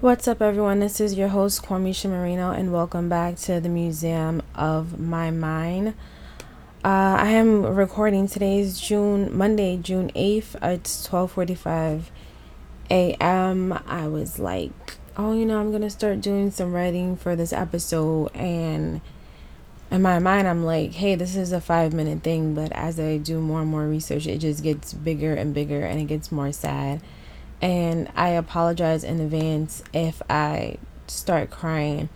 What's up, everyone? This is your host, Quamisha Marino, and welcome back to the Museum of My Mind. I am recording. Today's Monday, June 8th. It's 12:45 a.m. I was like, I'm going to start doing some writing for this episode. And in my mind, I'm like, hey, this is a 5-minute thing. But as I do more and more research, it just gets bigger and bigger, and it gets more sad. And I apologize in advance if I start crying.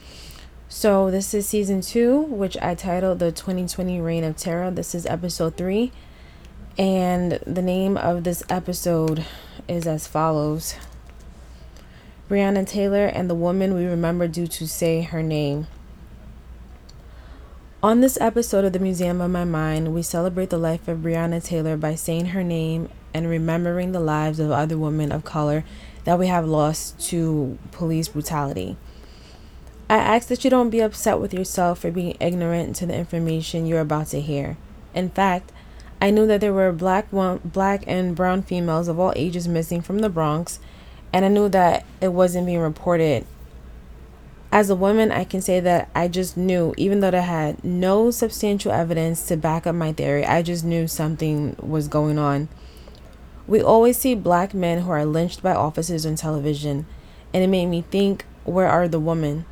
So this is season 2, which I titled The 2020 Reign of Terror. This is episode 3. And the name of this episode is as follows: Breonna Taylor and the woman we remember due to Say Her Name. On this episode of the Museum of My Mind, we celebrate the life of Breonna Taylor by saying her name and remembering the lives of other women of color that we have lost to police brutality. I ask that you don't be upset with yourself for being ignorant to the information you're about to hear. In fact, I knew that there were black and brown females of all ages missing from the Bronx, and I knew that it wasn't being reported. As a woman, I can say that I just knew, even though I had no substantial evidence to back up my theory, I just knew something was going on. We always see black men who are lynched by officers on television, and it made me think, where are the women?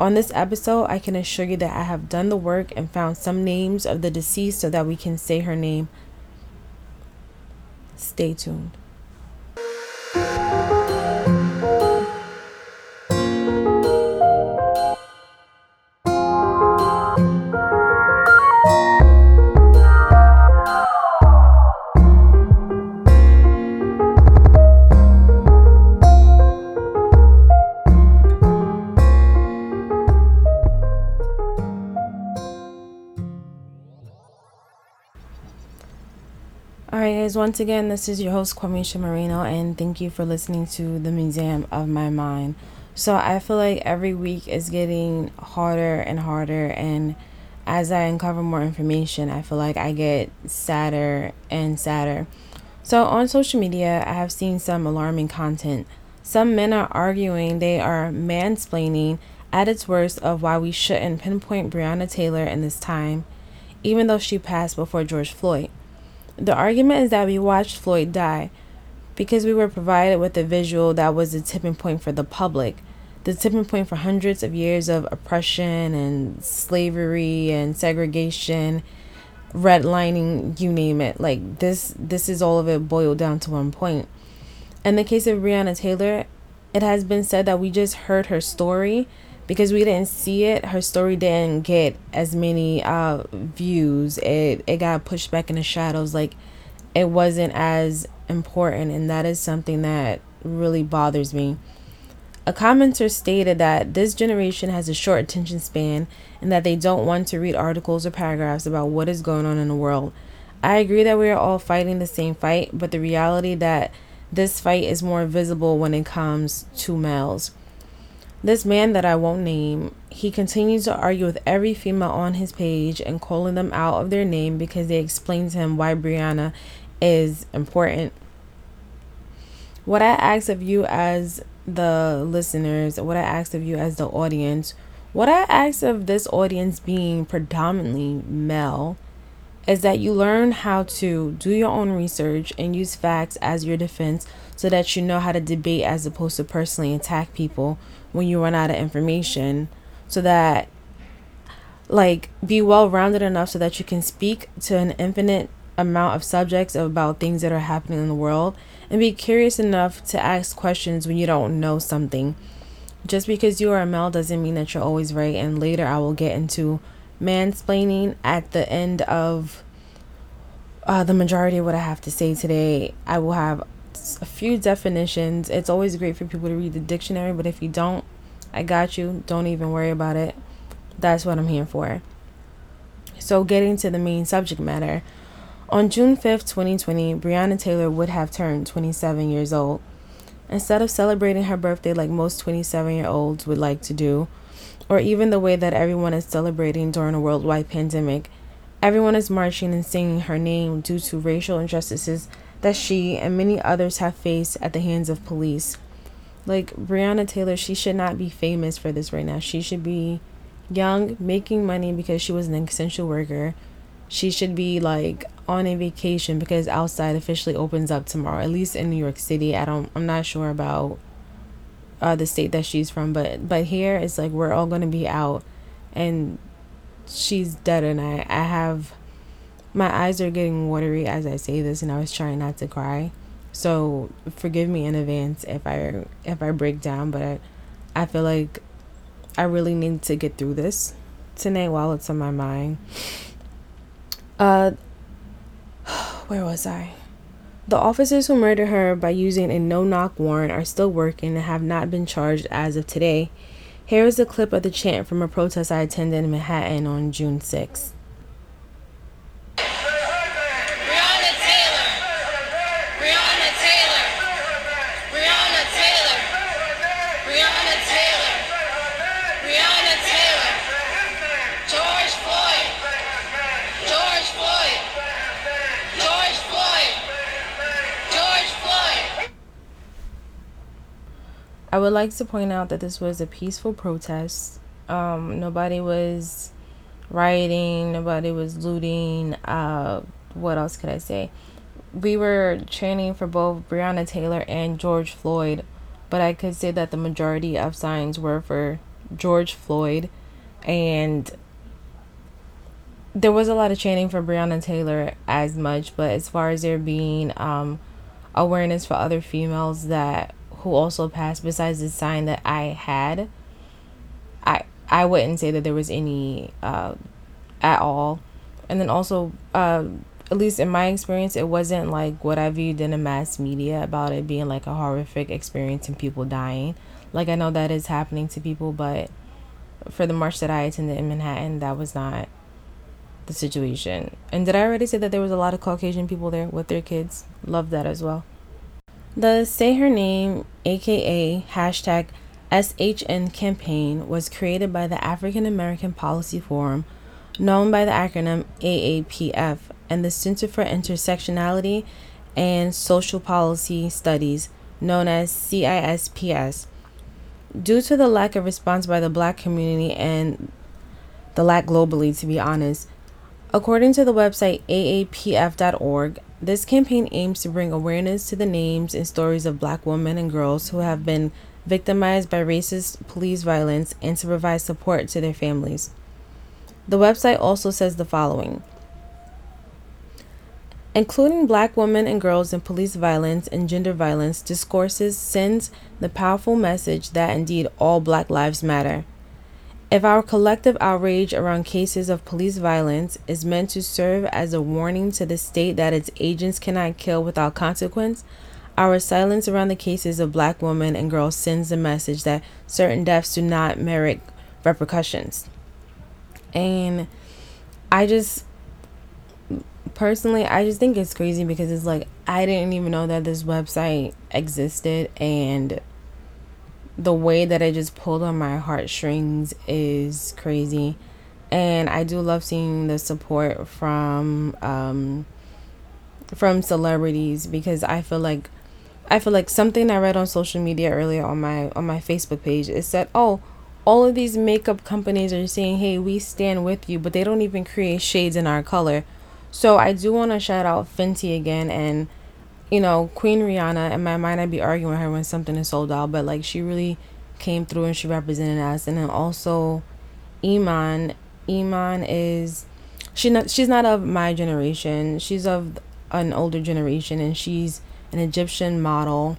On this episode, I can assure you that I have done the work and found some names of the deceased so that we can say her name. Stay tuned. Once again, this is your host, Quamisha Marino, and thank you for listening to the Museum of My Mind. So I feel like every week is getting harder and harder, and as I uncover more information, I feel like I get sadder and sadder. So on social media, I have seen some alarming content. Some men are arguing they are mansplaining at its worst of why we shouldn't pinpoint Breonna Taylor in this time, even though she passed before George Floyd. The argument is that we watched Floyd die because we were provided with a visual that was the tipping point for the public, the tipping point for hundreds of years of oppression and slavery and segregation, redlining, you name it. Like this is all of it boiled down to one point. In the case of Breonna Taylor, it has been said that we just heard her story because we didn't see it. Her story didn't get as many views. It got pushed back in the shadows. Like, it wasn't as important, and that is something that really bothers me. A commenter stated that this generation has a short attention span and that they don't want to read articles or paragraphs about what is going on in the world. I agree that we are all fighting the same fight, but the reality that this fight is more visible when it comes to males. This man that I won't name, he continues to argue with every female on his page and calling them out of their name because they explain to him why Breonna is important. What I ask of you as the listeners, what I ask of you as the audience, what I ask of this audience being predominantly male, is that you learn how to do your own research and use facts as your defense so that you know how to debate as opposed to personally attack people when you run out of information, so that, like, be well-rounded enough so that you can speak to an infinite amount of subjects about things that are happening in the world, and be curious enough to ask questions when you don't know something. Just because you are a male doesn't mean that you're always right, and later I will get into mansplaining at the end of the majority of what I have to say today. I will have a few definitions. It's always great for people to read the dictionary, but if you don't, I got you. Don't even worry about it. That's what I'm here for. So, getting to the main subject matter. On June 5th, 2020, Breonna Taylor would have turned 27 years old. Instead of celebrating her birthday like most 27-year-olds would like to do, or even the way that everyone is celebrating during a worldwide pandemic, everyone is marching and singing her name due to racial injustices that she and many others have faced at the hands of police. Like Breonna Taylor, she should not be famous for this right now. She should be young, making money because she was an essential worker. She should be like on a vacation because outside officially opens up tomorrow, at least in New York City. I'm not sure about the state that she's from, but here it's like we're all gonna be out, and she's dead. And I have, my eyes are getting watery as I say this, and I was trying not to cry, so forgive me in advance if I break down, but I feel like I really need to get through this tonight while it's on my mind. Where was I? The officers who murdered her by using a no-knock warrant are still working and have not been charged as of today. Here is a clip of the chant from a protest I attended in Manhattan on June 6th. I would like to point out that this was a peaceful protest. Nobody was rioting, nobody was looting. What else could I say? We were chanting for both Breonna Taylor and George Floyd, but I could say that the majority of signs were for George Floyd, and there was a lot of chanting for Breonna Taylor as much, but as far as there being awareness for other females that who also passed, besides the sign that I had, I wouldn't say that there was any at all. And then also, at least in my experience, it wasn't like what I viewed in the mass media about it being like a horrific experience and people dying. Like, I know that is happening to people, but for the march that I attended in Manhattan, that was not the situation. And did I already say that there was a lot of Caucasian people there with their kids? Love that as well. The Say Her Name, aka hashtag SHN campaign, was created by the African American Policy Forum, known by the acronym AAPF, and the Center for Intersectionality and Social Policy Studies, known as CISPS. Due to the lack of response by the Black community and the lack globally, to be honest, according to the website AAPF.org, this campaign aims to bring awareness to the names and stories of Black women and girls who have been victimized by racist police violence and to provide support to their families. The website also says the following: including Black women and girls in police violence and gender violence discourses sends the powerful message that indeed all Black lives matter. If our collective outrage around cases of police violence is meant to serve as a warning to the state that its agents cannot kill without consequence, our silence around the cases of Black women and girls sends the message that certain deaths do not merit repercussions. And I just think it's crazy, because it's like, I didn't even know that this website existed, and the way that I just pulled on my heartstrings is crazy. And I do love seeing the support from celebrities, because I feel like something I read on social media earlier on my Facebook page, it said, oh, all of these makeup companies are saying, hey, we stand with you, but they don't even create shades in our color. So I do want to shout out Fenty again, and you know, Queen Rihanna. In my mind, I'd be arguing with her when something is sold out, but like, she really came through and she represented us. And then also Iman is, she's not of my generation, she's of an older generation, and she's an Egyptian model.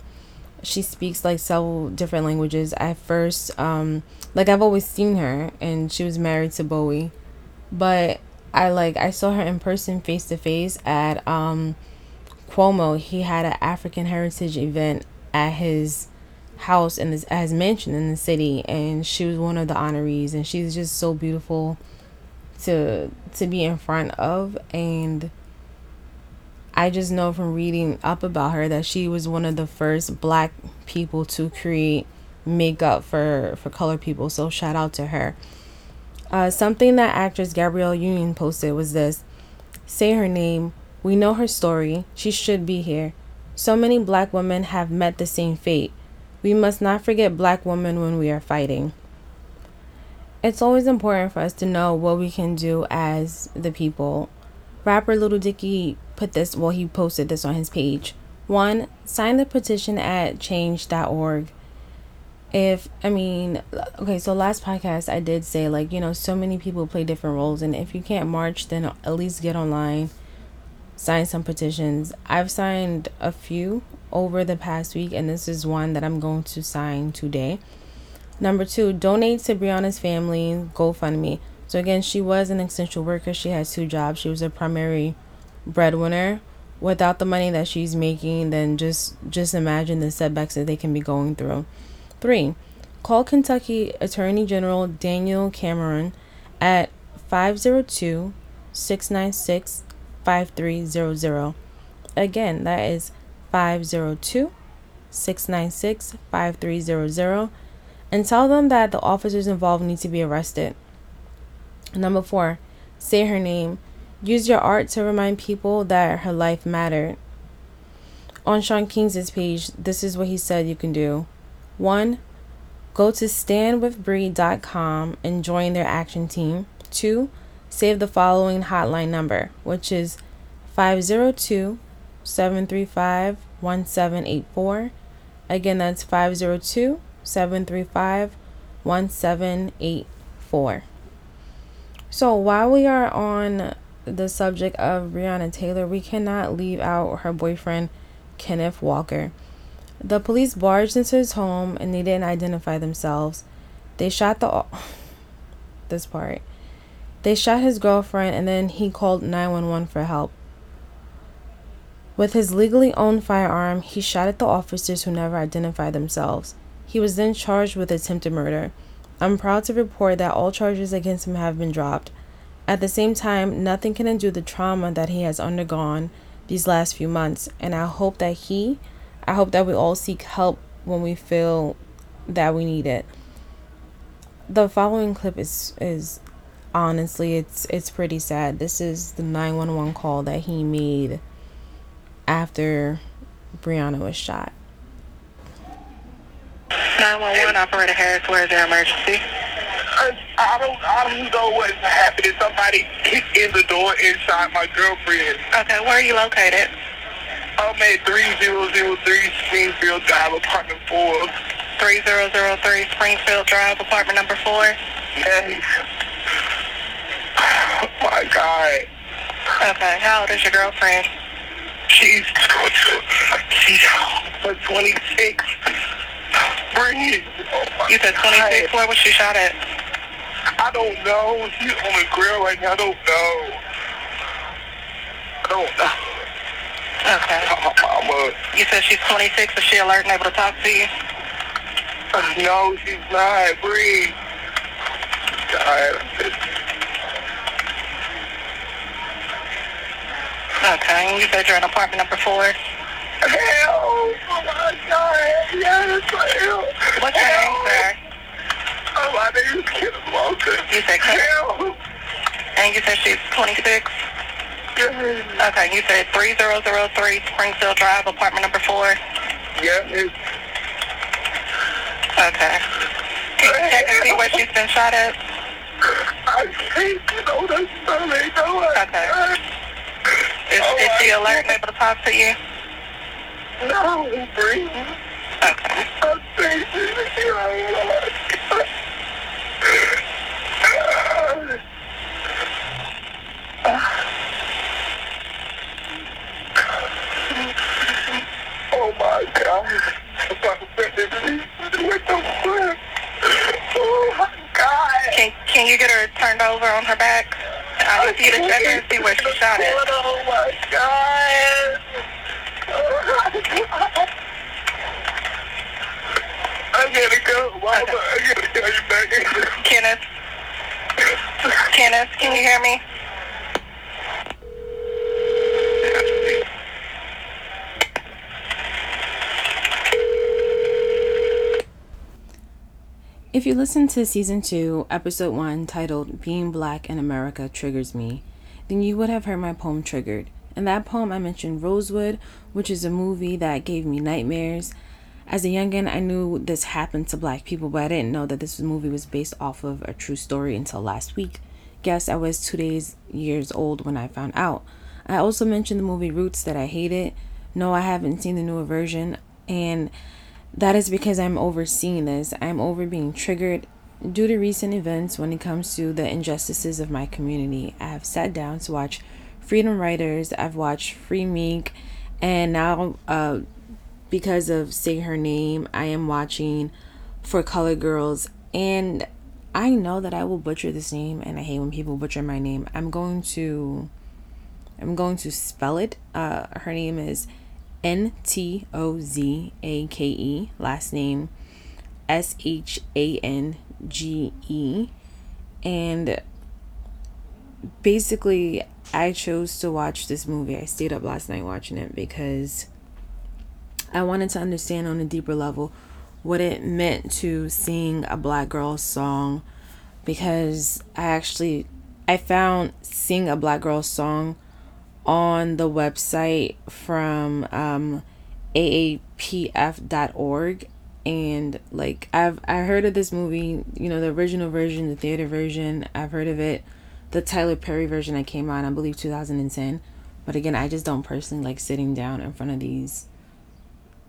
She speaks like several different languages. I first like, I've always seen her, and she was married to Bowie, but I saw her in person, face to face, at Cuomo. He had an African heritage event at his house at his mansion in the city, and she was one of the honorees, and she's just so beautiful to be in front of. And I just know from reading up about her that she was one of the first Black people to create makeup for colored people, so shout out to her. Something that actress Gabrielle Union posted was this: Say Her Name. We know her story. She should be here. So many Black women have met the same fate. We must not forget Black women when we are fighting. It's always important for us to know what we can do as the people. Rapper Lil Dicky he posted this on his page. 1. Sign the petition at change.org. So last podcast I did say, so many people play different roles, and if you can't march, then at least get online, sign some petitions. I've signed a few over the past week, and this is one that I'm going to sign today. 2, donate to Breonna's family GoFundMe. So again, she was an essential worker. She has 2 jobs. She was a primary breadwinner. Without the money that she's making, then just imagine the setbacks that they can be going through. 3, call Kentucky Attorney General Daniel Cameron at 502-696-5300. Again, that is 502-696-5300, and tell them that the officers involved need to be arrested. 4, Say Her Name. Use your art to remind people that her life mattered. On Sean King's page, this is what he said you can do. 1, go to standwithbree.com and join their action team. 2, save the following hotline number, which is 502-735-1784. Again, that's 502-735-1784. So while we are on the subject of Breonna Taylor, we cannot leave out her boyfriend, Kenneth Walker. The police barged into his home and they didn't identify themselves. They shot his girlfriend, and then he called 911 for help. With his legally owned firearm, he shot at the officers who never identified themselves. He was then charged with attempted murder. I'm proud to report that all charges against him have been dropped. At the same time, nothing can undo the trauma that he has undergone these last few months, and I hope that we all seek help when we feel that we need it. The following clip is honestly, it's pretty sad. This is the 911 call that he made after Breonna was shot. 911 operator Harris, where is your emergency? I don't know what's happening. Somebody kicked in the door inside my girlfriend. Okay, where are you located? I'm at 3003 Springfield Drive, apartment 4. 3003 Springfield Drive, apartment number 4? Yes. Oh my God. Okay, how old is your girlfriend? She's 26. Bring it. Oh, you said 26? Where was she shot at? I don't know. She's on the grill right now. I don't know. Okay. You said she's 26. Is she alert and able to talk to you? No, she's not. Breathe. God. Okay. You said you're in apartment number 4. Hell! Oh my God! Yes, hell! What's your name, sir? Oh, my name is Kenneth Walker. You said Kenneth? And you said she's 26. Okay, you said 3003 Springfield Drive, apartment number 4? Yeah. Okay. Can you check and see where she's been shot at? I can't get on her stomach. Okay. Is she alert and able to talk to you? No, Bree. Okay. I'm crazy. Oh my God. What the fuck? Oh my God. Can you get her turned over on her back? I need you to check her and see where she shot it. Oh my God. Oh my God. I gotta go. Mama, I gotta go back in. Kenneth, can you hear me? If you listen to Season 2, Episode 1, titled Being Black in America Triggers Me, then you would have heard my poem Triggered. In that poem, I mentioned Rosewood, which is a movie that gave me nightmares. As a youngin, I knew this happened to black people, but I didn't know that this movie was based off of a true story until last week. Guess I was 2 years old when I found out. I also mentioned the movie Roots that I hated. No, I haven't seen the newer version, and that is because I'm overseeing this. I'm over being triggered due to recent events when it comes to the injustices of my community. I have sat down to watch Freedom Riders, I've watched Free Meek, and now because of Say Her Name, I am watching For Colored Girls, and I know that I will butcher this name, and I hate when people butcher my name. I'm going to spell it. Her name is Ntozake, last name Shange, and basically I chose to watch this movie. I stayed up last night watching it because I wanted to understand on a deeper level what it meant to sing a black girl song, because I found Sing a Black Girl Song on the website from aapf.org, and I heard of this movie, the original version, the theater version. I've heard of it, the Tyler Perry version that came out, I believe 2010, but again, I just don't personally like sitting down in front of these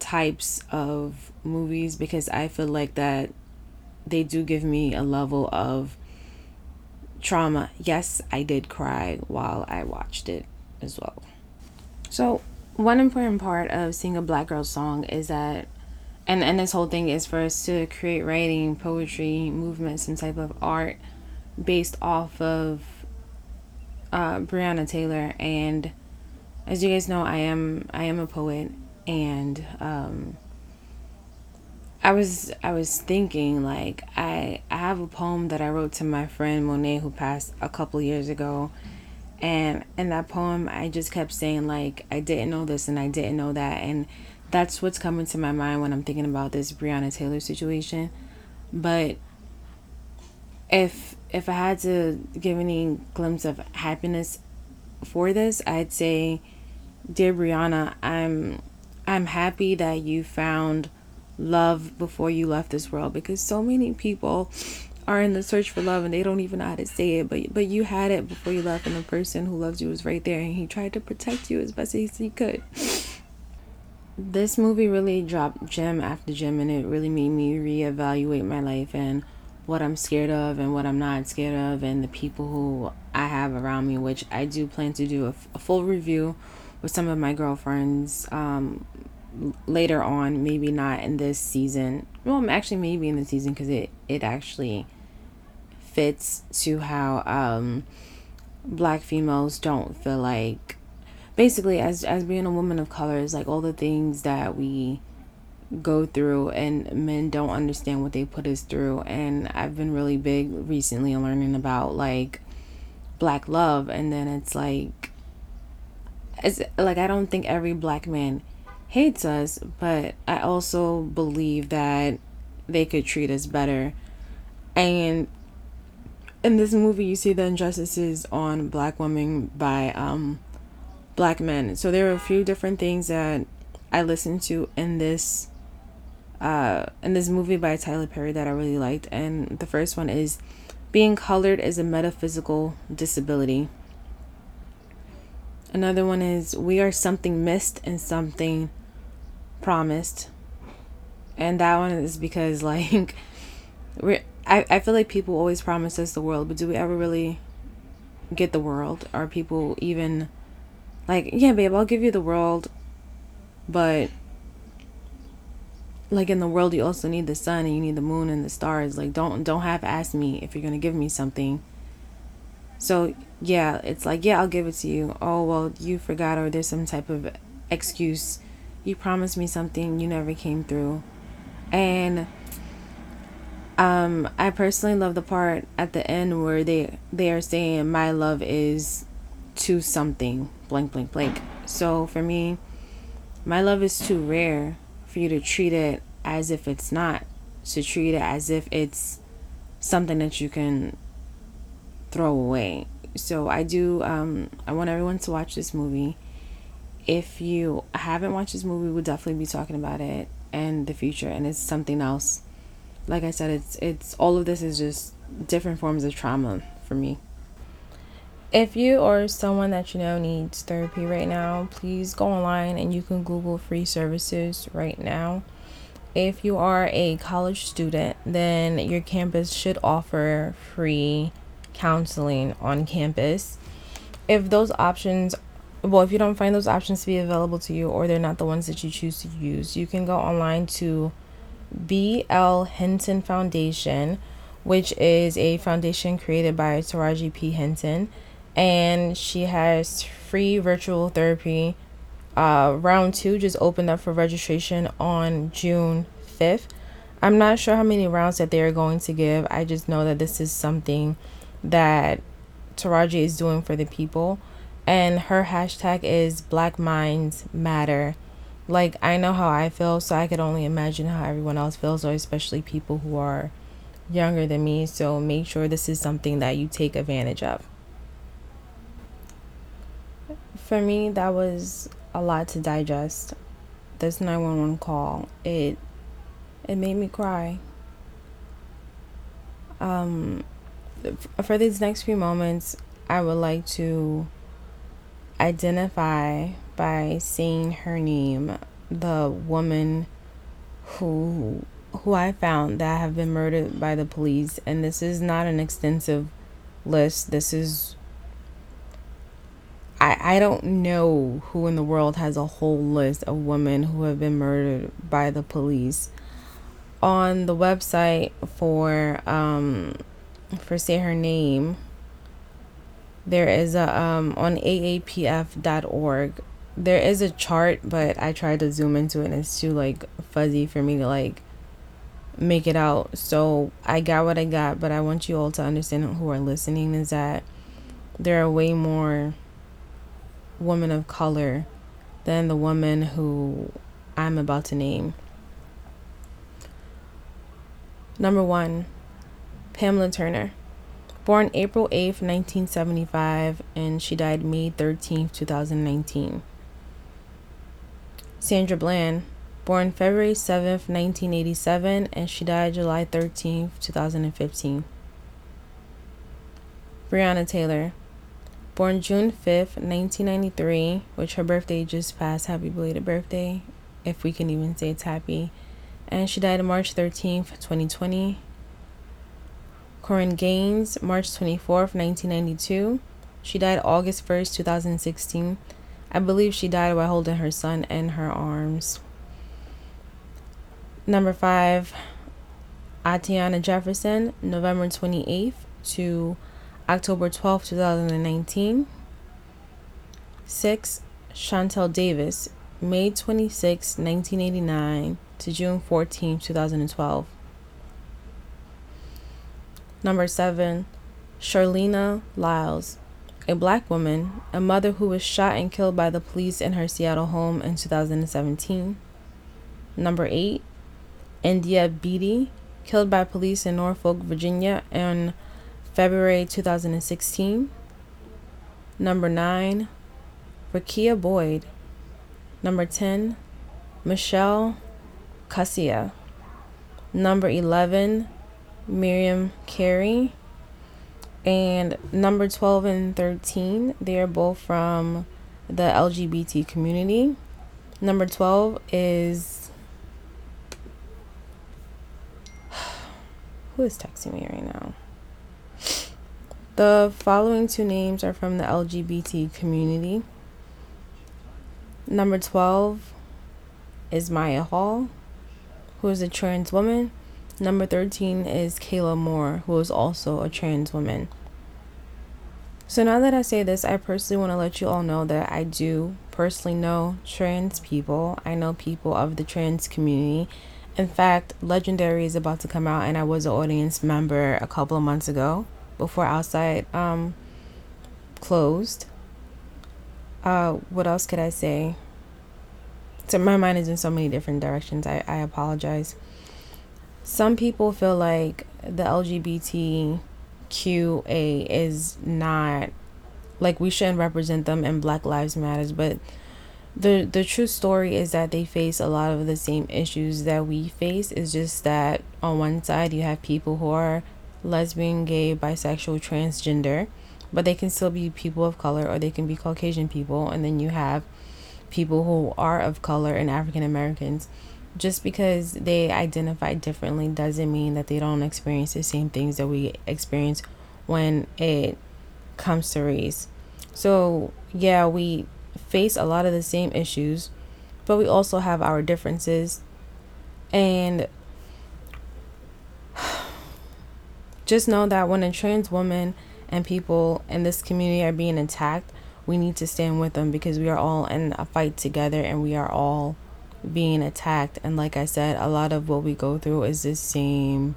types of movies, because I feel like that they do give me a level of trauma. Yes, I did cry while I watched it as well. So one important part of Sing a Black Girl Song is that, and this whole thing is for us to create writing, poetry, movement, some type of art based off of Breonna Taylor. And as you guys know, I am a poet, and I was thinking, I have a poem that I wrote to my friend Monet, who passed a couple years ago, and in that poem I just kept saying, I didn't know this and I didn't know that, and that's what's coming to my mind when I'm thinking about this Breonna Taylor situation. But if I had to give any glimpse of happiness for this, I'd say, dear Breonna, I'm happy that you found love before you left this world, because so many people are in the search for love and they don't even know how to say it, but you had it before you left, and the person who loves you was right there, and he tried to protect you as best as he could. This movie really dropped gem after gem, and it really made me reevaluate my life and what I'm scared of and what I'm not scared of, and the people who I have around me, which I do plan to do a full review with some of my girlfriends later on, maybe not in this season. Well, actually maybe in the season, because it actually fits to how black females don't feel like, basically as being a woman of color, is all the things that we go through, and men don't understand what they put us through. And I've been really big recently on learning about black love, and then it's I don't think every black man hates us, but I also believe that they could treat us better. And in this movie you see the injustices on black women by black men. So there are a few different things that I listened to in this movie by Tyler Perry that I really liked, and the first one is, being colored is a metaphysical disability. Another one is, we are something missed and something promised. And that one is because I feel like people always promise us the world, but do we ever really get the world? Are people even yeah, babe, I'll give you the world, but in the world you also need the sun and you need the moon and the stars. Don't have asked me if you're gonna give me something. So yeah, it's yeah, I'll give it to you. Oh, well, you forgot, or there's some type of excuse. You promised me something, you never came through. And I personally love the part at the end where they are saying, my love is to something blank blank blank. So for me, my love is too rare for you to treat it as if it's not, to treat it as if it's something that you can throw away. So I do I want everyone to watch this movie. If you haven't watched this movie, we'll definitely be talking about it and the future, and it's something else. Like I said, it's all of this is just different forms of trauma for me. If you or someone that you know needs therapy right now, please go online and you can Google free services right now. If you are a college student, then your campus should offer free counseling on campus. If those options, well, if you don't find those options to be available to you, or they're not the ones that you choose to use, you can go online to B.L. Hinton Foundation, which is a foundation created by Taraji P. Hinton. And she has free virtual therapy. Round 2 just opened up for registration on June 5th. I'm not sure how many rounds that they are going to give. I just know that this is something that Taraji is doing for the people. And her hashtag is Black Minds Matter. Like, I know how I feel, so I could only imagine how everyone else feels, or especially people who are younger than me. So make sure this is something that you take advantage of. For me, that was a lot to digest. This 911 call, it made me cry. For these next few moments, I would like to identify by saying her name, the woman who I found that have been murdered by the police. And this is not an extensive list. This is, I don't know who in the world has a whole list of women who have been murdered by the police. On the website for Say Her Name, there is a on aapf.org, there is a chart, but I tried to zoom into it and it's too fuzzy for me to make it out. So I got what I got, but I want you all to understand, who are listening, is that there are way more women of color than the woman who I'm about to name. Number 1, Pamela Turner, born April 8th, 1975, and she died May 13th, 2019. Sandra Bland, born February 7th, 1987, and she died July 13th, 2015. Breonna Taylor, born June 5th, 1993, which her birthday just passed. Happy belated birthday, if we can even say it's happy. And she died March 13th, 2020. Corinne Gaines, March 24th, 1992. She died August 1st, 2016. I believe she died while holding her son in her arms. Number 5, Atiana Jefferson, November 28th to October 12th, 2019. 6, Chantel Davis, May 26, 1989 to June 14, 2012. Number 7, Charlena Lyles, a Black woman, a mother who was shot and killed by the police in her Seattle home in 2017. Number 8, India Beattie, killed by police in Norfolk, Virginia in February 2016. Number 9, Rakia Boyd. Number 10, Michelle Cassia. Number 11, Miriam Carey. And number 12 and 13, they are both from the LGBT community. Number 12 is, who is texting me right now? The following 2 names are from the LGBT community. Number 12 is Mya Hall, who is a trans woman. Number 13 is Kayla Moore, who is also a trans woman. So now that I say this, I personally want to let you all know that I do personally know trans people. I know people of the trans community. In fact, Legendary is about to come out, and I was an audience member a couple of months ago, before Outside closed. What else could I say? So my mind is in so many different directions. I apologize. Some people feel like the LGBTQA is not, we shouldn't represent them in Black Lives Matters, but The true story is that they face a lot of the same issues that we face. It's just that on one side you have people who are lesbian, gay, bisexual, transgender, but they can still be people of color, or they can be Caucasian people. And then you have people who are of color and African Americans. Just because they identify differently doesn't mean that they don't experience the same things that we experience when it comes to race. So yeah, we face a lot of the same issues, but we also have our differences. And just know that when a trans woman and people in this community are being attacked, we need to stand with them, because we are all in a fight together and we are all being attacked. And like I said, a lot of what we go through is the same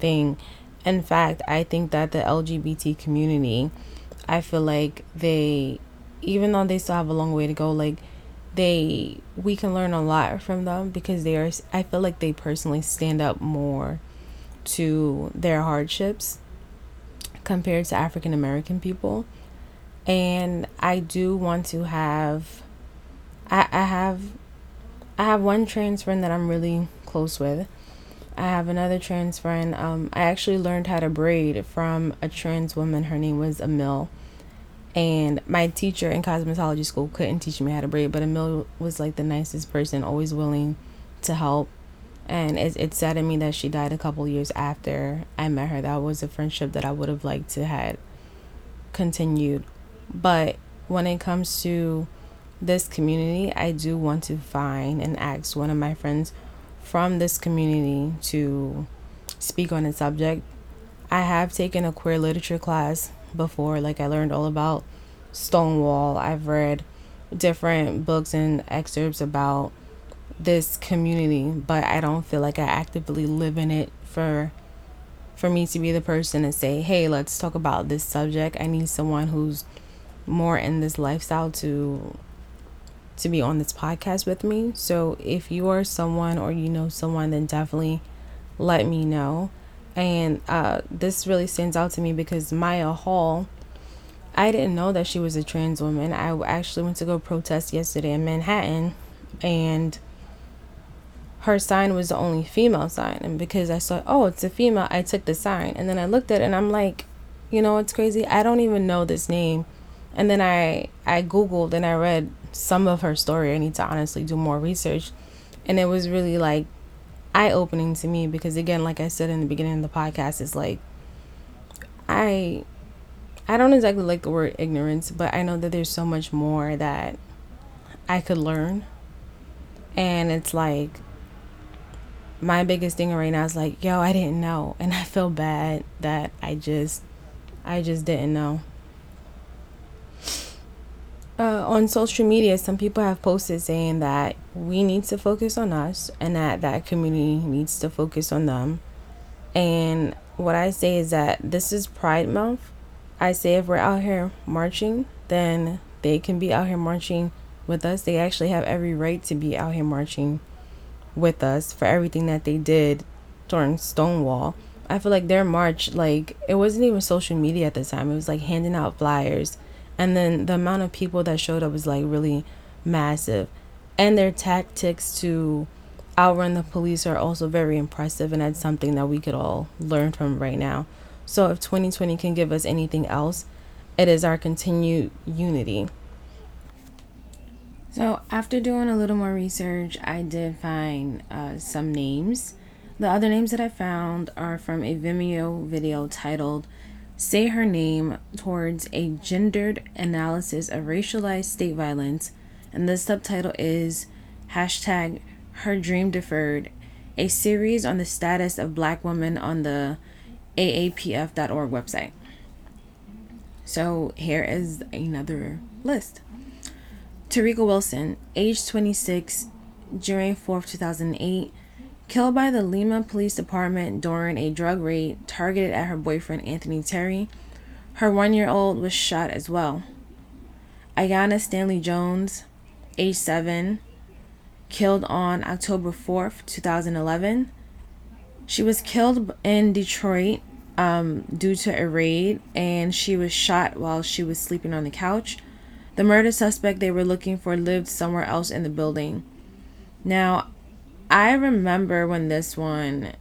thing. In fact, I think that the LGBT community, I feel like they, even though they still have a long way to go, like we can learn a lot from them, because they are, I feel like they personally stand up more to their hardships compared to African American people. And I do want to have, I have one trans friend that I'm really close with. I have another trans friend. I actually learned how to braid from a trans woman. Her name was Emil. And my teacher in cosmetology school couldn't teach me how to braid, but Emil was like the nicest person, always willing to help. And it's sad to me that she died a couple years after I met her. That was a friendship that I would have liked to had continued. But when it comes to this community, I do want to find and ask one of my friends from this community to speak on a subject. I have taken a queer literature class before. Like, I learned all about Stonewall. I've read different books and excerpts about this community, but I don't feel like I actively live in it for me to be the person to say, hey, let's talk about this subject. I need someone who's more in this lifestyle to be on this podcast with me. So if you are someone, or you know someone, then definitely let me know. And this really stands out to me because Mya Hall, I didn't know that she was a trans woman. I actually went to go protest yesterday in Manhattan, and her sign was the only female sign. And because I saw, oh, it's a female, I took the sign. And then I looked at it and I'm like, you know what's crazy? I don't even know this name. And then I Googled and I read some of her story. I need to honestly do more research. And it was really like eye-opening to me, because again, like I said in the beginning of the podcast, it's like I don't exactly like the word ignorance, but I know that there's so much more that I could learn. And it's like my biggest thing right now is like, yo, I didn't know, and I feel bad that I just didn't know. On social media, some people have posted saying that we need to focus on us, and that community needs to focus on them. And what I say is that this is Pride Month. I say if we're out here marching, then they can be out here marching with us. They actually have every right to be out here marching with us for everything that they did during Stonewall. I feel like their march, like, it wasn't even social media at the time. It was like handing out flyers. And then the amount of people that showed up was like really massive. And their tactics to outrun the police are also very impressive. And that's something that we could all learn from right now. So if 2020 can give us anything else, it is our continued unity. So after doing a little more research, I did find some names. The other names that I found are from a Vimeo video titled Say Her Name, Towards a Gendered Analysis of Racialized State Violence, and the subtitle is # Her Dream Deferred, a series on the status of Black women on the aapf.org website. So here is another list. Tarika Wilson, age 26, January 4th, 2008, killed by the Lima Police Department during a drug raid targeted at her boyfriend, Anthony Terry. Her 1-year-old was shot as well. Ayanna Stanley Jones, age 7, killed on October 4th, 2011. She was killed in Detroit due to a raid, and she was shot while she was sleeping on the couch. The murder suspect they were looking for lived somewhere else in the building. Now, I remember when this one,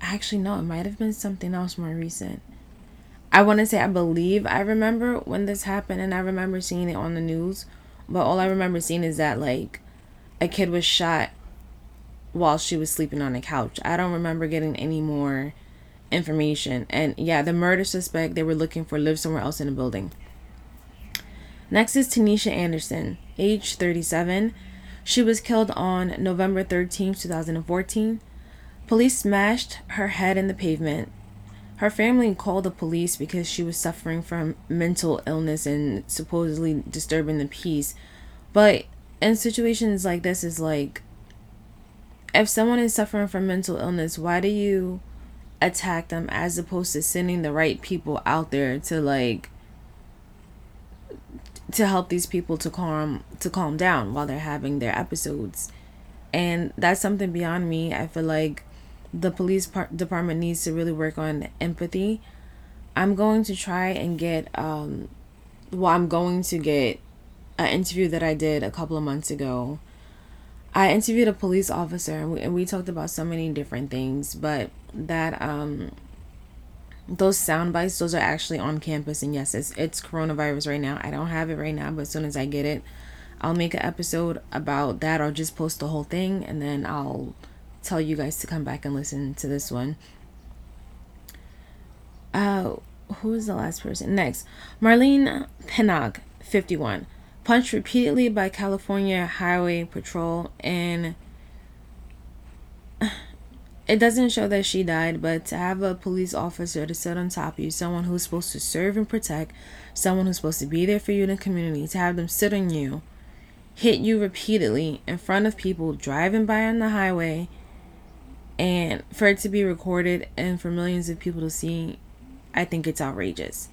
actually, no, it might have been something else more recent. I want to say I believe I remember when this happened, and I remember seeing it on the news. But all I remember seeing is that, like, a kid was shot while she was sleeping on a couch. I don't remember getting any more information. And yeah, the murder suspect they were looking for lived somewhere else in the building. Next is Tanisha Anderson, age 37. She was killed on November 13, 2014. Police smashed her head in the pavement. Her family called the police because she was suffering from mental illness and supposedly disturbing the peace. But in situations like this, is like, if someone is suffering from mental illness, why do you attack them as opposed to sending the right people out there to, like, to help these people to calm down while they're having their episodes? And that's something beyond me. I feel like the police department needs to really work on empathy. I'm going to try and get I'm going to get an interview that I did a couple of months ago. I interviewed a police officer, and we talked about so many different things, but that those sound bites, those are actually on campus. And yes, it's coronavirus right now. I don't have it right now, but as soon as I get it, I'll make an episode about that, or just post the whole thing, and then I'll tell you guys to come back and listen to this one. Who is the last person? Next, Marlene Pinnock, 51. Punched repeatedly by California Highway Patrol, and it doesn't show that she died, but to have a police officer to sit on top of you, someone who's supposed to serve and protect, someone who's supposed to be there for you in the community, to have them sit on you, hit you repeatedly in front of people driving by on the highway, and for it to be recorded and for millions of people to see, I think it's outrageous.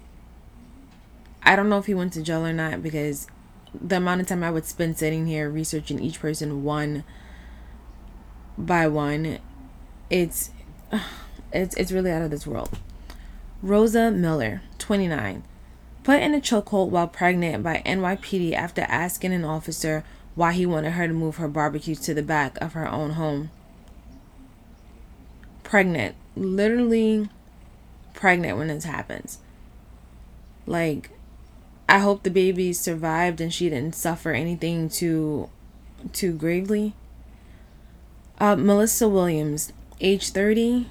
I don't know if he went to jail or not, because the amount of time I would spend sitting here researching each person one by one, it's really out of this world. Rosa Miller, 29, put in a chokehold while pregnant by NYPD after asking an officer why he wanted her to move her barbecue to the back of her own home. Pregnant, literally pregnant when this happens. Like, I hope the baby survived and she didn't suffer anything too gravely. Melissa Williams, age 30.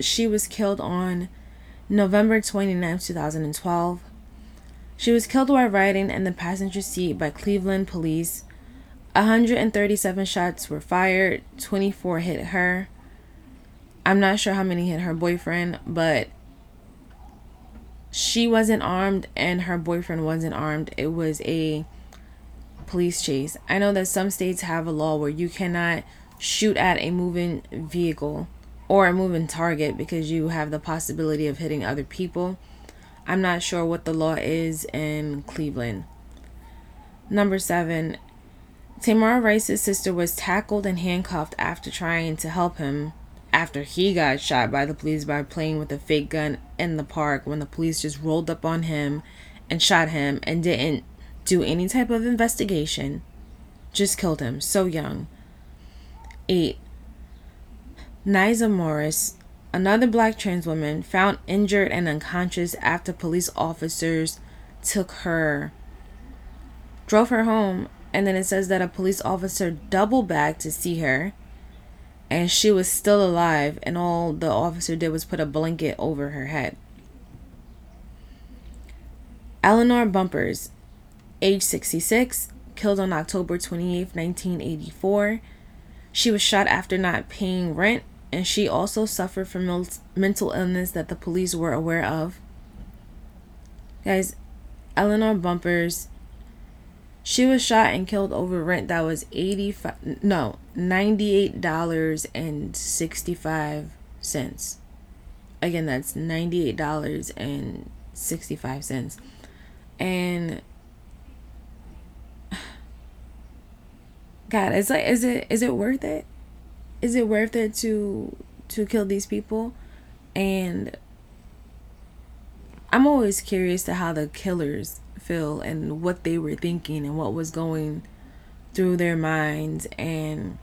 She was killed on November 29, 2012. She was killed while riding in the passenger seat by Cleveland police. 137 shots were fired. 24 hit her. I'm not sure how many hit her boyfriend, but she wasn't armed and her boyfriend wasn't armed. It was a police chase. I know that some states have a law where you cannot shoot at a moving vehicle or a moving target because you have the possibility of hitting other people. I'm not sure what the law is in Cleveland. Number 7, Tamara Rice's sister was tackled and handcuffed after trying to help him after he got shot by the police by playing with a fake gun in the park, when the police just rolled up on him and shot him and didn't do any type of investigation, just killed him so young. 8, Nyza Morris, another black trans woman, found injured and unconscious after police officers drove her home, and then it says that a police officer double backed to see her, and she was still alive, and all the officer did was put a blanket over her head. Eleanor Bumpurs, age 66, killed on October 28, 1984. She was shot after not paying rent, and she also suffered from mental illness that the police were aware of. Guys, Eleanor Bumpurs, she was shot and killed over rent that was $98.65. Again, that's $98.65. And God, it's like, is it worth it? Is it worth it to kill these people? And I'm always curious to how the killers feel and what they were thinking and what was going through their minds. And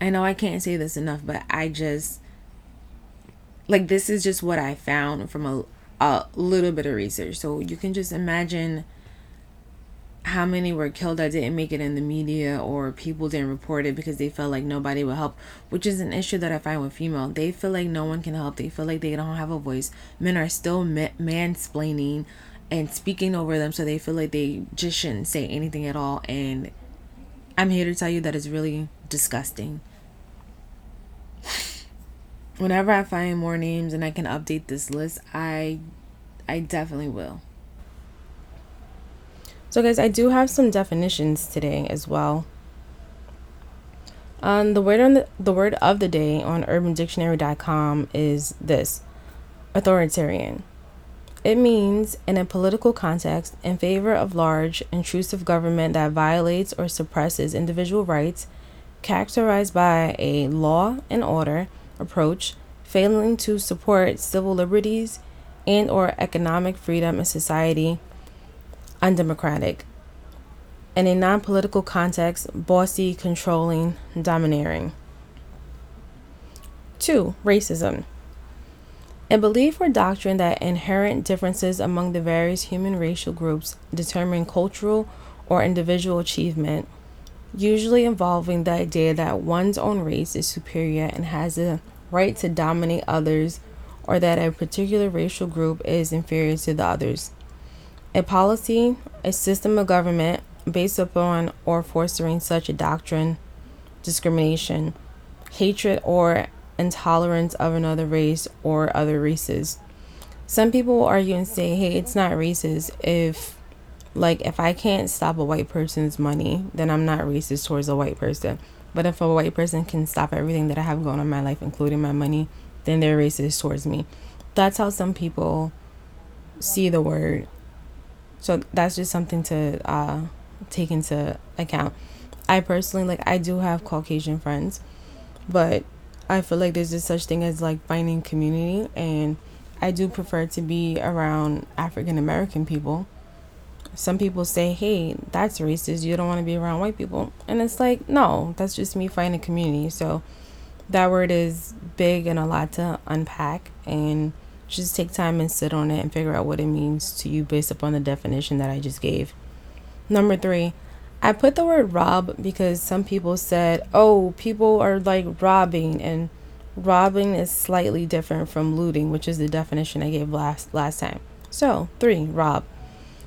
I know I can't say this enough, but I just, like, this is just what I found from a little bit of research. So you can just imagine how many were killed that didn't make it in the media, or people didn't report it because they felt like nobody would help, which is an issue that I find with female. They feel like no one can help. They feel like they don't have a voice. Men are still mansplaining and speaking over them, so they feel like they just shouldn't say anything at all. And I'm here to tell you that it's really disgusting. Whenever I find more names and I can update this list, I definitely will. So guys, I do have some definitions today as well. The word of the day on urbandictionary.com is this: authoritarian. It means, in a political context, in favor of large, intrusive government that violates or suppresses individual rights, characterized by a law and order approach, failing to support civil liberties and or economic freedom in society, undemocratic. In a non-political context, bossy, controlling, domineering. 2. Racism. A belief or doctrine that inherent differences among the various human racial groups determine cultural or individual achievement, usually involving the idea that one's own race is superior and has a right to dominate others, or that a particular racial group is inferior to the others. A policy, a system of government based upon or fostering such a doctrine, discrimination, hatred or intolerance of another race or other races. Some people will argue and say, hey, it's not racist if I can't stop a white person's money, then I'm not racist towards a white person. But if a white person can stop everything that I have going on in my life, including my money, then they're racist towards me. That's how some people see the word. So that's just something to take into account. I personally, I do have Caucasian friends, but I feel like there's just such thing as finding community, and I do prefer to be around African American people. Some people say, hey, that's racist, you don't want to be around white people. And it's no, that's just me finding community. So that word is big and a lot to unpack, and just take time and sit on it and figure out what it means to you based upon the definition that I just gave. 3, I put the word rob because some people said, oh, people are robbing, and robbing is slightly different from looting, which is the definition I gave last time. So 3, rob,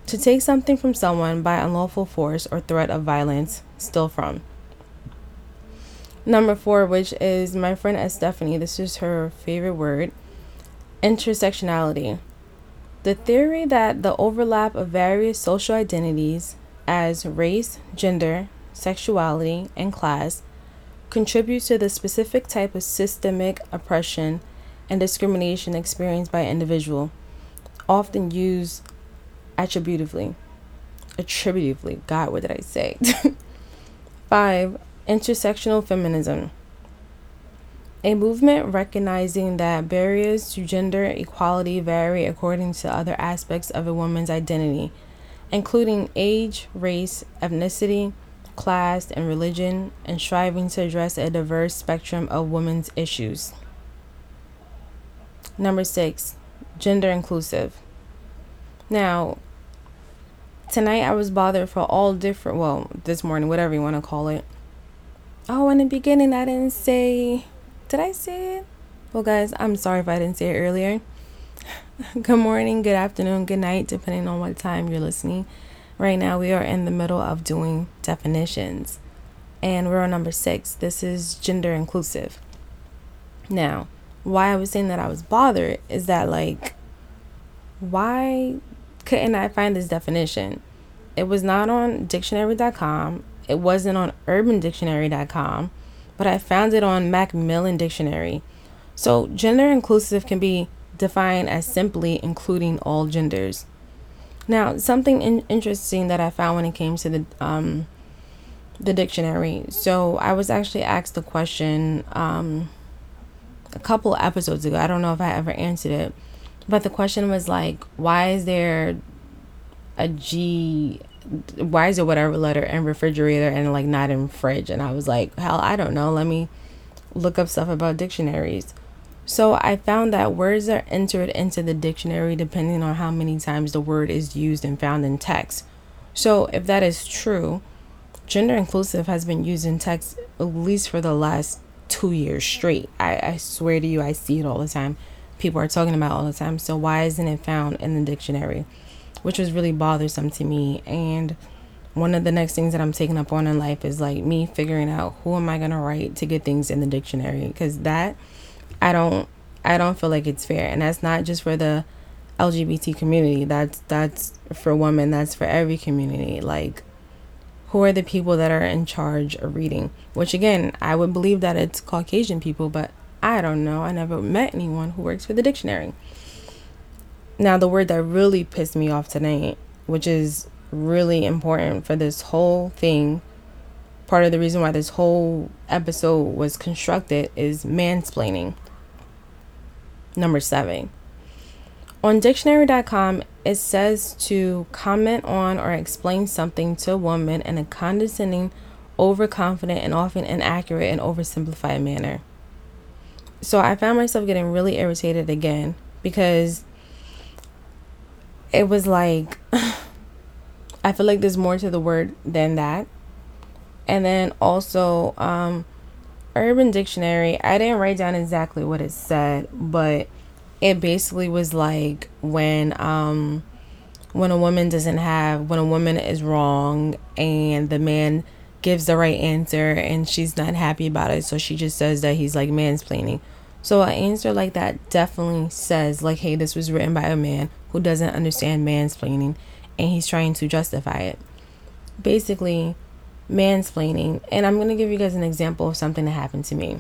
to take something from someone by unlawful force or threat of violence, steal from. 4, which is my friend Stephanie, this is her favorite word, intersectionality, the theory that the overlap of various social identities as race, gender, sexuality, and class contributes to the specific type of systemic oppression and discrimination experienced by an individual, often used attributively. God, what did I say? 5, intersectional feminism, a movement recognizing that barriers to gender equality vary according to other aspects of a woman's identity, including age, race, ethnicity, class, and religion, and striving to address a diverse spectrum of women's issues. 6, gender inclusive. Now, tonight I was bothered for all different, this morning, whatever you want to call it. Oh, in the beginning I didn't say... Did I say it? Well, guys, I'm sorry if I didn't say it earlier. Good morning, good afternoon, good night, depending on what time you're listening. Right now, we are in the middle of doing definitions, and we're on 6. This is gender inclusive. Now, why I was saying that I was bothered is that, why couldn't I find this definition? It was not on dictionary.com. It wasn't on urbandictionary.com. But I found it on Macmillan Dictionary. So gender inclusive can be defined as simply including all genders. Now, something interesting that I found when it came to the dictionary. So I was actually asked the question a couple episodes ago. I don't know if I ever answered it, But the question was like, why is there whatever letter in refrigerator and like not in fridge? And I was like, hell, I don't know. Let me look up stuff about dictionaries. So I found that words are entered into the dictionary depending on how many times the word is used and found in text. So if that is true, gender inclusive has been used in text at least for the last 2 years straight. I swear to you, I see it all the time. People are talking about it all the time. So why isn't it found in the dictionary? Which was really bothersome to me. And one of the next things that I'm taking up on in life is like me figuring out who am I going to write to get things in the dictionary, because that I don't feel like it's fair. And that's not just for the LGBT community. That's for women. That's for every community. Like, who are the people that are in charge of reading? Which, again, I would believe that it's Caucasian people, but I don't know. I never met anyone who works for the dictionary. Now, the word that really pissed me off tonight, which is really important for this whole thing, part of the reason why this whole episode was constructed, is mansplaining. Number 7. On dictionary.com, it says to comment on or explain something to a woman in a condescending, overconfident, and often inaccurate and oversimplified manner. So I found myself getting really irritated again, because it was like, I feel like there's more to the word than that. And then also, Urban Dictionary, I didn't write down exactly what it said, but it basically was like when a woman is wrong and the man gives the right answer and she's not happy about it, so she just says that he's like mansplaining. So an answer like that definitely says like, hey, this was written by a man who doesn't understand mansplaining and he's trying to justify it. Basically, mansplaining. And I'm going to give you guys an example of something that happened to me.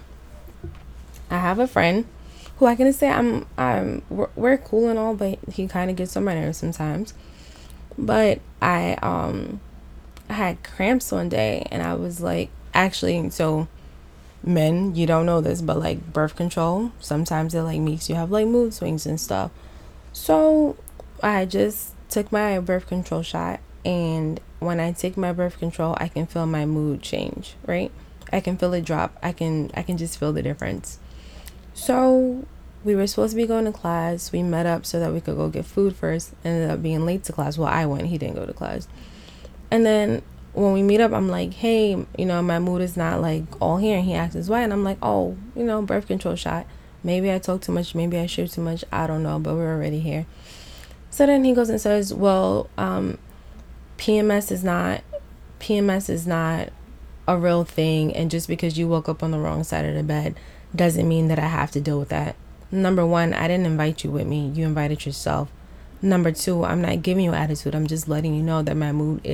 I have a friend who I can say we're cool and all, but he kind of gets on my nerves sometimes. But I had cramps one day, and I was like, actually, so men, you don't know this, but like birth control, sometimes it like makes you have like mood swings and stuff. So I just took my birth control shot, and when I take my birth control, I can feel my mood change, right? I can feel it drop. I can just feel the difference. So we were supposed to be going to class. We met up so that we could go get food first. Ended up being late to class. Well, I went. He didn't go to class. And then when we meet up, I'm like, hey, my mood is not like all here. And he asks us why. And I'm like, oh, birth control shot. Maybe I talk too much. Maybe I share too much. I don't know, but we're already here. So then he goes and says, well, PMS is not a real thing. And just because you woke up on the wrong side of the bed doesn't mean that I have to deal with that. Number 1, I didn't invite you with me. You invited yourself. Number 2, I'm not giving you attitude. I'm just letting you know that my mood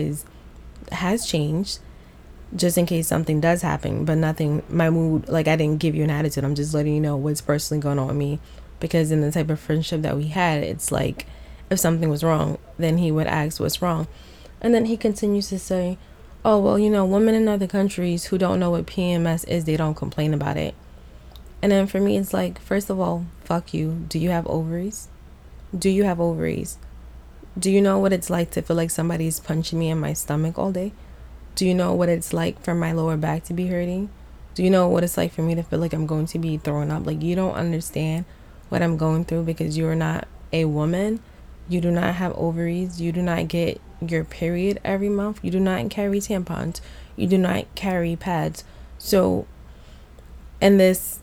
has changed, just in case something does happen. But I didn't give you an attitude. I'm just letting you know what's personally going on with me, because in the type of friendship that we had, it's like if something was wrong, then he would ask what's wrong. And then he continues to say, oh, well, women in other countries who don't know what PMS is, they don't complain about it. And then for me, it's like, first of all, fuck you. Do you have ovaries? Do you have ovaries? Do you know what it's like to feel like somebody's punching me in my stomach all day? Do you know what it's like for my lower back to be hurting? Do you know what it's like for me to feel like I'm going to be thrown up? Like, you don't understand what I'm going through because you're not a woman. You do not have ovaries. You do not get your period every month. You do not carry tampons. You do not carry pads. So in this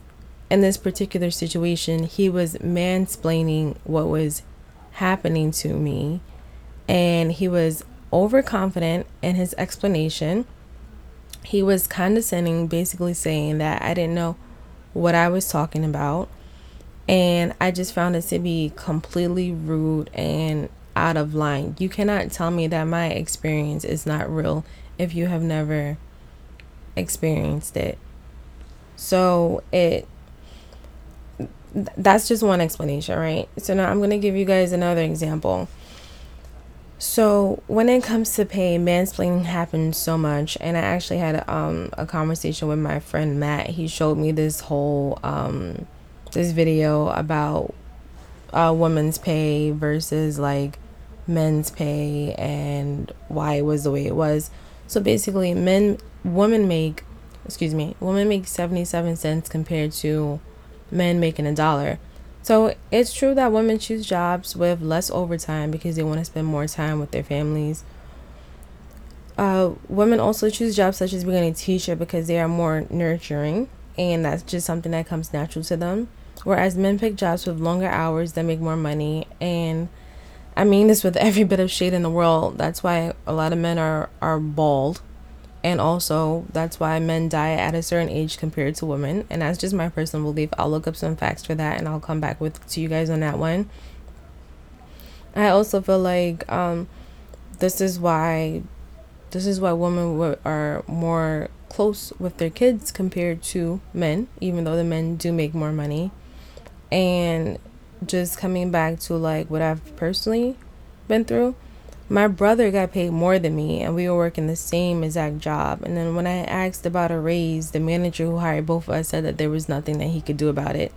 particular situation, he was mansplaining what was happening to me, and he was overconfident in his explanation. He was condescending, basically saying that I didn't know what I was talking about, and I just found it to be completely rude and out of line. You cannot tell me that my experience is not real if you have never experienced it. So that's just one explanation, right? So now I'm going to give you guys another example. So when it comes to pay, mansplaining happens so much. And I actually had a conversation with my friend Matt. He showed me this video about women's pay versus like men's pay and why it was the way it was. So basically, women make 77 cents compared to men making $1. So it's true that women choose jobs with less overtime because they want to spend more time with their families. Women also choose jobs such as being a teacher because they are more nurturing, and that's just something that comes natural to them. Whereas men pick jobs with longer hours that make more money. And I mean this with every bit of shade in the world. That's why a lot of men are bald. And also, that's why men die at a certain age compared to women. And that's just my personal belief. I'll look up some facts for that and I'll come back to you guys on that one. I also feel like this is why women are more close with their kids compared to men, even though the men do make more money. And just coming back to like what I've personally been through, my brother got paid more than me and we were working the same exact job. And then when I asked about a raise, the manager who hired both of us said that there was nothing that he could do about it.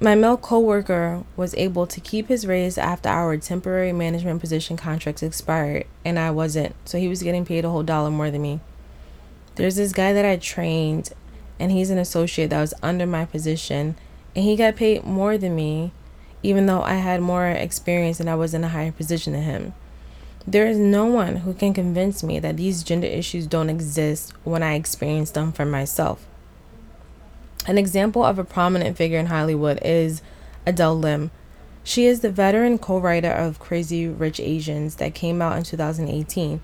My male coworker was able to keep his raise after our temporary management position contracts expired, and I wasn't. So he was getting paid a whole dollar more than me. There's this guy that I trained, and he's an associate that was under my position, and he got paid more than me, even though I had more experience and I was in a higher position than him. There is no one who can convince me that these gender issues don't exist when I experience them for myself. An example of a prominent figure in Hollywood is Adele Lim. She is the veteran co-writer of Crazy Rich Asians that came out in 2018.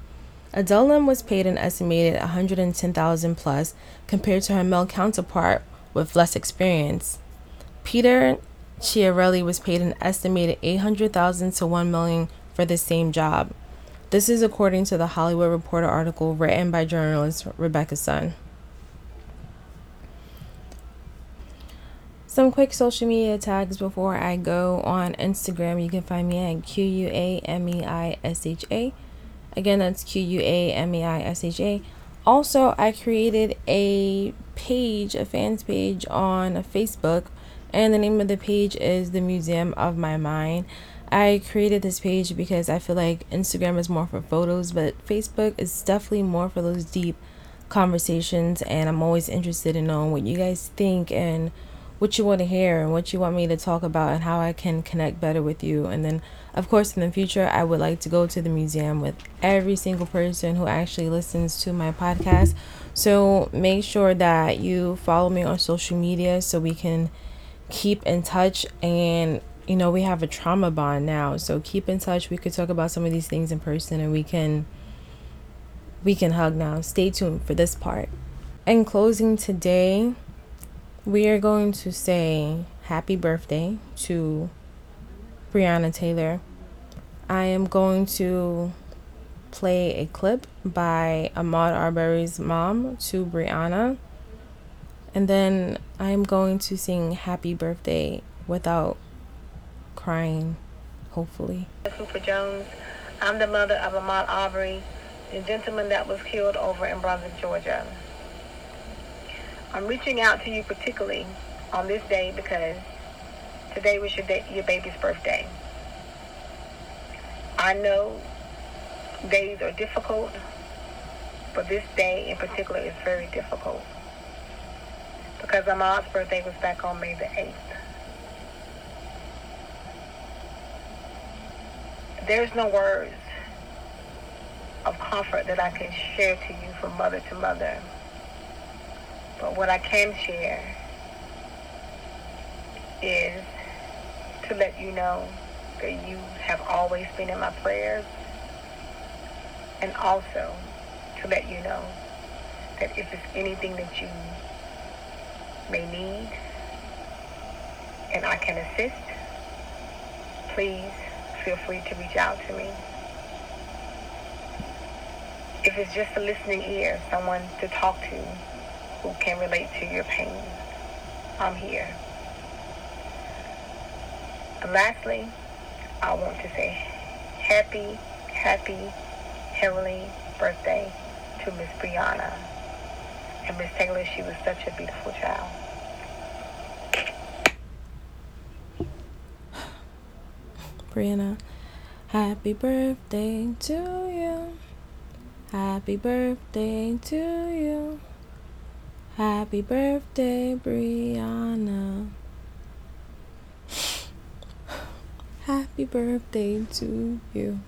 Adele Lim was paid an estimated $110,000 plus compared to her male counterpart with less experience. Peter Chiarelli was paid an estimated $800,000 to $1 million for the same job. This is according to the Hollywood Reporter article written by journalist Rebecca Sun. Some quick social media tags before I go. On Instagram, you can find me at QUAMEISHA. Again, that's QUAMEISHA. Also, I created a fans page on Facebook, and the name of the page is the Museum of My Mind. I created this page because I feel like Instagram is more for photos, but Facebook is definitely more for those deep conversations, and I'm always interested in knowing what you guys think and what you want to hear and what you want me to talk about and how I can connect better with you. And then, of course, in the future, I would like to go to the museum with every single person who actually listens to my podcast. So make sure that you follow me on social media so we can keep in touch. And, you know, we have a trauma bond now, so keep in touch. We could talk about some of these things in person, and we can hug now. Stay tuned for this part. In closing today, we are going to say happy birthday to Breonna Taylor. I am going to play a clip by Ahmaud Arbery's mom to Breonna. And then I am going to sing happy birthday without crying, hopefully. Cooper Jones. I'm the mother of Ahmaud Arbery, the gentleman that was killed over in Brunswick, Georgia. I'm reaching out to you particularly on this day because today was your baby's birthday. I know days are difficult, but this day in particular is very difficult because Ahmaud's birthday was back on May the 8th. There's no words of comfort that I can share to you from mother to mother. But what I can share is to let you know that you have always been in my prayers, and also to let you know that if there's anything that you may need and I can assist, please feel free to reach out to me. If it's just a listening ear, someone to talk to who can relate to your pain, I'm here. And lastly, I want to say happy birthday to Miss Breonna. And Miss Taylor, she was such a beautiful child. Breonna. Happy birthday to you. Happy birthday to you. Happy birthday, Breonna. Happy birthday to you.